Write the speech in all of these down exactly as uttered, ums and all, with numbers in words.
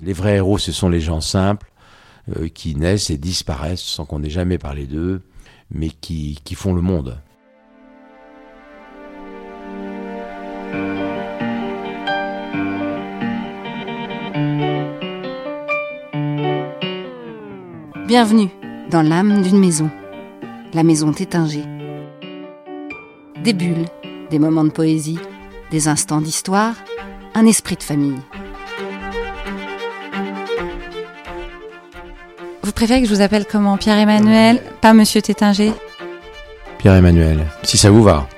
Les vrais héros, ce sont les gens simples euh, qui naissent et disparaissent sans qu'on ait jamais parlé d'eux, mais qui, qui font le monde. Bienvenue dans l'âme d'une maison, la maison Taittinger. Des bulles, des moments de poésie, des instants d'histoire, un esprit de famille. Vous préférez que je vous appelle comment ? Pierre-Emmanuel, pas Monsieur Taittinger ? Pierre-Emmanuel, si ça vous va.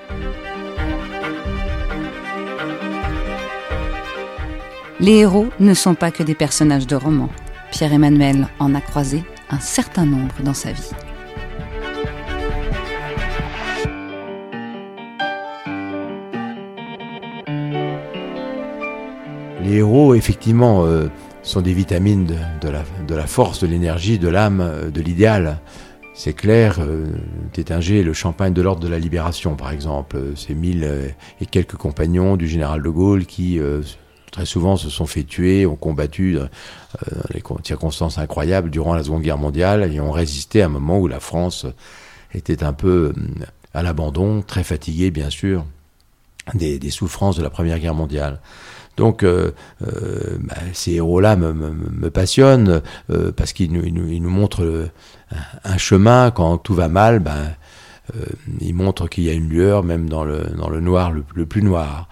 Les héros ne sont pas que des personnages de romans. Pierre-Emmanuel en a croisé un certain nombre dans sa vie. Les héros, effectivement, euh, sont des vitamines de, de, la, de la force, de l'énergie, de l'âme, de l'idéal. C'est clair, euh, Taittinger, le champagne de l'ordre de la libération, par exemple. Ces mille et quelques compagnons du général de Gaulle qui... Euh, très souvent se sont fait tuer, ont combattu dans des circonstances incroyables durant la Seconde Guerre mondiale et ont résisté à un moment où la France était un peu à l'abandon, très fatiguée bien sûr, des, des souffrances de la Première Guerre mondiale. Donc euh, euh, bah, ces héros-là me, me, me passionnent euh, parce qu'ils nous, ils nous, ils nous montrent le, un chemin. Quand tout va mal, bah, euh, ils montrent qu'il y a une lueur même dans le, dans le noir le, le plus noir.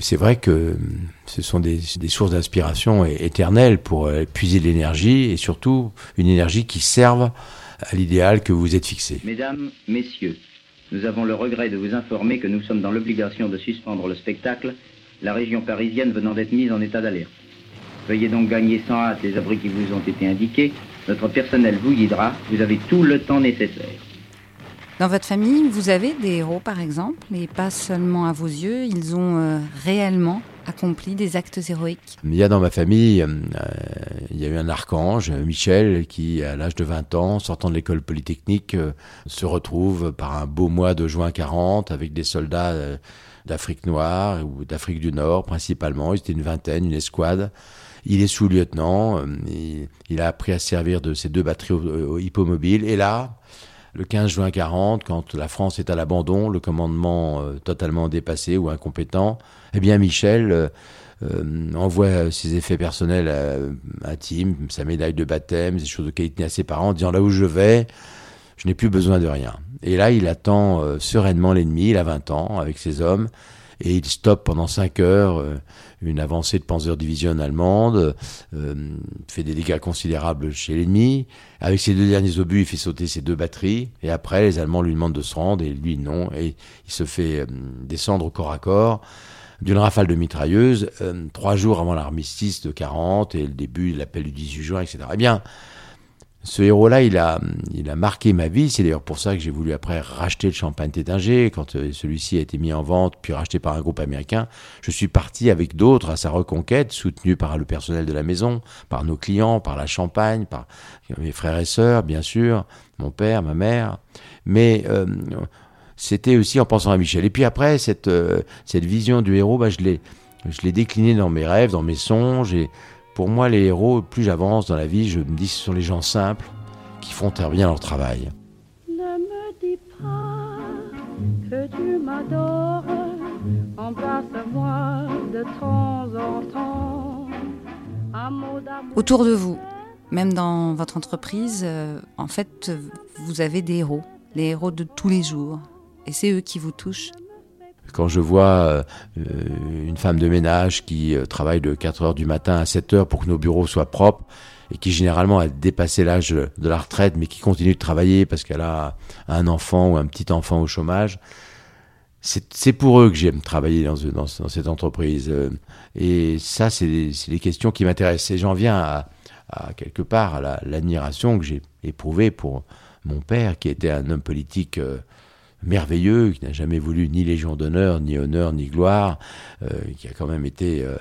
C'est vrai que ce sont des, des sources d'inspiration éternelles pour puiser de l'énergie et surtout une énergie qui serve à l'idéal que vous êtes fixé. Mesdames, messieurs, nous avons le regret de vous informer que nous sommes dans l'obligation de suspendre le spectacle, la région parisienne venant d'être mise en état d'alerte. Veuillez donc gagner sans hâte les abris qui vous ont été indiqués. Notre personnel vous guidera. Vous avez tout le temps nécessaire. Dans votre famille, vous avez des héros, par exemple, et pas seulement à vos yeux, ils ont euh, réellement accompli des actes héroïques. Il y a dans ma famille, euh, il y a eu un archange, Michel, qui, à l'âge de vingt ans, sortant de l'école polytechnique, euh, se retrouve par un beau mois de juin quarante avec des soldats euh, d'Afrique noire ou d'Afrique du Nord, principalement. Ils étaient une vingtaine, une escouade. Il est sous-lieutenant, euh, il, il a appris à servir de ses deux batteries au, au hippomobiles, et là... Le quinze juin quarante, quand la France est à l'abandon, le commandement euh, totalement dépassé ou incompétent, eh bien Michel euh, euh, envoie ses effets personnels euh, intimes, sa médaille de baptême, ses choses de qualité à ses parents, en disant « là où je vais, je n'ai plus besoin de rien ». Et là, il attend euh, sereinement l'ennemi, il a vingt ans, avec ses hommes, et il stoppe pendant cinq heures euh, une avancée de Panzerdivision allemande, euh, fait des dégâts considérables chez l'ennemi. Avec ses deux derniers obus, il fait sauter ses deux batteries. Et après, les Allemands lui demandent de se rendre, et lui, non. Et il se fait euh, descendre au corps à corps d'une rafale de mitrailleuse, euh, trois jours avant l'armistice de quarante et le début de l'appel du dix-huit juin, et cetera. Eh bien, ce héros-là, il a, il a marqué ma vie. C'est d'ailleurs pour ça que j'ai voulu après racheter le champagne Taittinger. Quand celui-ci a été mis en vente, puis racheté par un groupe américain, je suis parti avec d'autres à sa reconquête, soutenu par le personnel de la maison, par nos clients, par la champagne, par mes frères et sœurs, bien sûr, mon père, ma mère. Mais euh, c'était aussi en pensant à Michel. Et puis après, cette, euh, cette vision du héros, bah, je l'ai, je l'ai déclinée dans mes rêves, dans mes songes et... Pour moi, les héros, plus j'avance dans la vie, je me dis que ce sont les gens simples qui font très bien leur travail. Ne me dis pas que tu m'adores, embrasse-moi de temps en temps. Un mot d'amour. Autour de vous, même dans votre entreprise, euh, en fait, vous avez des héros, les héros de tous les jours, et c'est eux qui vous touchent. Quand je vois une femme de ménage qui travaille de quatre heures du matin à sept heures pour que nos bureaux soient propres et qui généralement a dépassé l'âge de la retraite mais qui continue de travailler parce qu'elle a un enfant ou un petit enfant au chômage, c'est, c'est pour eux que j'aime travailler dans, dans, dans cette entreprise. Et ça, c'est des, c'est des questions qui m'intéressent. Et j'en viens à, à quelque part à la, l'admiration que j'ai éprouvée pour mon père qui était un homme politique euh, merveilleux, qui n'a jamais voulu ni Légion d'honneur, ni honneur, ni gloire, euh, qui a quand même été euh,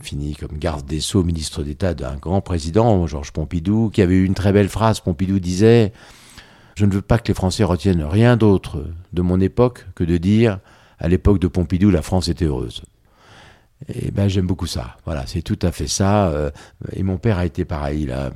fini comme garde des Sceaux, ministre d'État d'un grand président, Georges Pompidou, qui avait eu une très belle phrase. Pompidou disait « Je ne veux pas que les Français retiennent rien d'autre de mon époque que de dire « À l'époque de Pompidou, la France était heureuse ». Et ben j'aime beaucoup ça. Voilà, c'est tout à fait ça. Et mon père a été pareil, là.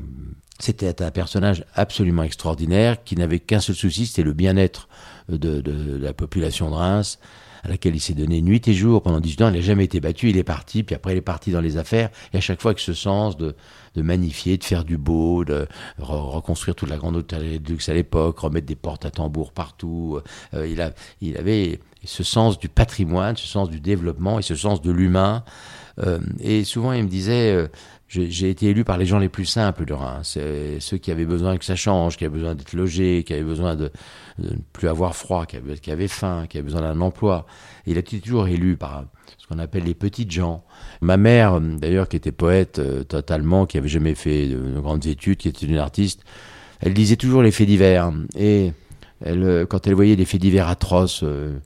C'était un personnage absolument extraordinaire qui n'avait qu'un seul souci, c'était le bien-être de, de, de la population de Reims, à laquelle il s'est donné nuit et jour pendant dix-huit ans. Il n'a jamais été battu, il est parti, puis après il est parti dans les affaires. Et à chaque fois, avec ce sens de, de magnifier, de faire du beau, de re- reconstruire toute la grande hôtellerie de luxe à l'époque, remettre des portes à tambour partout. Euh, il, a, il avait ce sens du patrimoine, ce sens du développement et ce sens de l'humain. Euh, et souvent, il me disait... Euh, J'ai été élu par les gens les plus simples de Reims, ceux qui avaient besoin que ça change, qui avaient besoin d'être logés, qui avaient besoin de, de ne plus avoir froid, qui avaient, qui avaient faim, qui avaient besoin d'un emploi. Et il a été toujours élu par ce qu'on appelle les petites gens. Ma mère, d'ailleurs, qui était poète euh, totalement, qui n'avait jamais fait de, de grandes études, qui était une artiste, elle lisait toujours les faits divers. Et elle, quand elle voyait des faits divers atroces... Euh,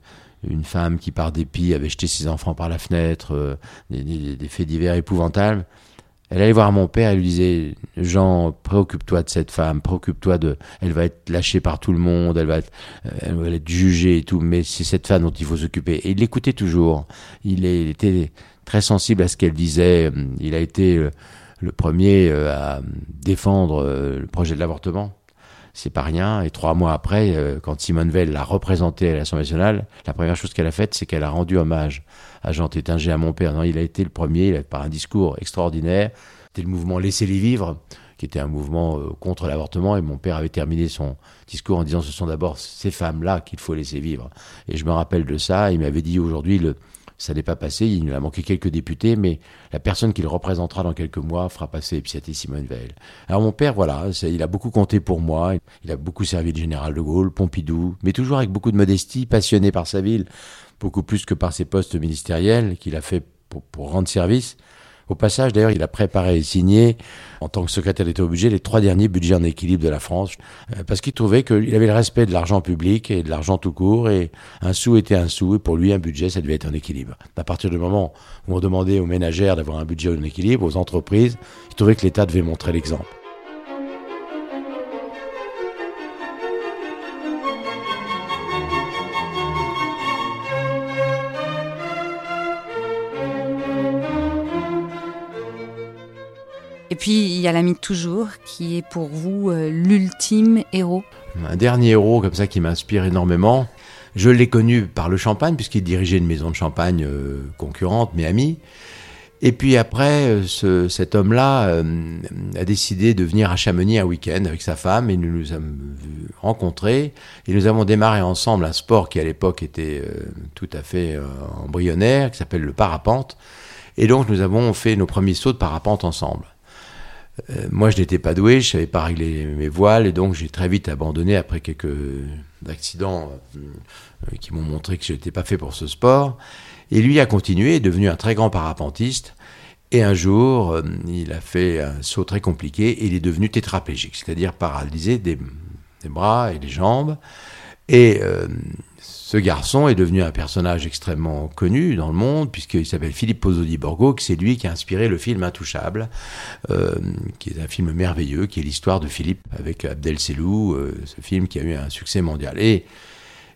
une femme qui, par dépit, avait jeté ses enfants par la fenêtre, euh, des, des, des faits divers épouvantables... Elle allait voir mon père et lui disait « Jean, préoccupe-toi de cette femme, préoccupe-toi de... Elle va être lâchée par tout le monde, elle va être, elle va être jugée et tout, mais c'est cette femme dont il faut s'occuper. » Et il l'écoutait toujours. Il était très sensible à ce qu'elle disait. Il a été le premier à défendre le projet de l'avortement. C'est pas rien. Et trois mois après, quand Simone Veil l'a représenté à l'Assemblée nationale, la première chose qu'elle a faite, c'est qu'elle a rendu hommage à Jean Taittinger, à mon père. Non, il a été le premier, il a, par un discours extraordinaire. C'était le mouvement Laissez-les vivre, qui était un mouvement contre l'avortement. Et mon père avait terminé son discours en disant ce sont d'abord ces femmes-là qu'il faut laisser vivre. Et je me rappelle de ça. Il m'avait dit aujourd'hui, le, ça n'est pas passé. Il nous a manqué quelques députés, mais la personne qu'il représentera dans quelques mois fera passer. Et puis c'était Simone Veil. Alors mon père, voilà, il a beaucoup compté pour moi. Il a beaucoup servi le général de Gaulle, Pompidou, mais toujours avec beaucoup de modestie, passionné par sa ville, beaucoup plus que par ses postes ministériels qu'il a fait pour, pour rendre service. Au passage, d'ailleurs, il a préparé et signé, en tant que secrétaire d'État au budget, les trois derniers budgets en équilibre de la France, parce qu'il trouvait qu'il avait le respect de l'argent public et de l'argent tout court, et un sou était un sou, et pour lui, un budget, ça devait être en équilibre. À partir du moment où on demandait aux ménagères d'avoir un budget en équilibre, aux entreprises, il trouvait que l'État devait montrer l'exemple. Et puis, il y a l'ami de toujours, qui est pour vous euh, l'ultime héros. Un dernier héros comme ça qui m'inspire énormément. Je l'ai connu par le champagne, puisqu'il dirigeait une maison de champagne euh, concurrente, mais amie. Et puis après, ce, cet homme-là euh, a décidé de venir à Chamonix un week-end avec sa femme, et nous nous sommes rencontrés, et nous avons démarré ensemble un sport qui à l'époque était euh, tout à fait euh, embryonnaire, qui s'appelle le parapente. Et donc, nous avons fait nos premiers sauts de parapente ensemble. Moi, je n'étais pas doué, je ne savais pas régler mes voiles, et donc j'ai très vite abandonné après quelques accidents qui m'ont montré que je n'étais pas fait pour ce sport. Et lui a continué, est devenu un très grand parapentiste, et un jour, il a fait un saut très compliqué, et il est devenu tétraplégique, c'est-à-dire paralysé des, des bras et des jambes. Et euh, ce garçon est devenu un personnage extrêmement connu dans le monde, puisqu'il s'appelle Philippe Pozzo di Borgo, que c'est lui qui a inspiré le film Intouchable, euh, qui est un film merveilleux, qui est l'histoire de Philippe avec Abdel Selou, euh, ce film qui a eu un succès mondial. Et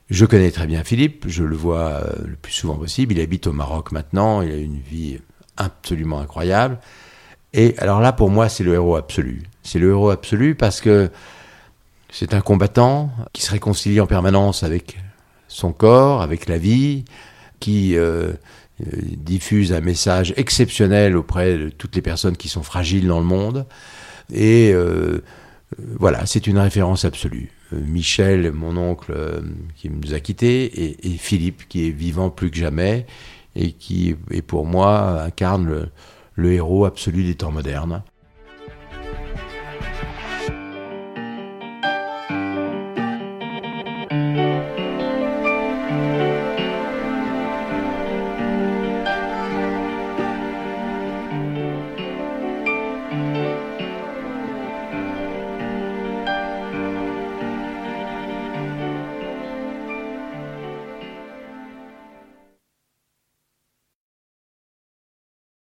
je connais très bien Philippe, je le vois le plus souvent possible, il habite au Maroc maintenant, il a une vie absolument incroyable. Et alors là, pour moi, c'est le héros absolu. C'est le héros absolu parce que c'est un combattant qui se réconcilie en permanence avec son corps, avec la vie, qui euh, diffuse un message exceptionnel auprès de toutes les personnes qui sont fragiles dans le monde. Et euh, voilà, c'est une référence absolue. Michel, mon oncle, qui nous a quittés, et, et Philippe, qui est vivant plus que jamais, et qui, est pour moi, incarne le, le héros absolu des temps modernes. Thank you.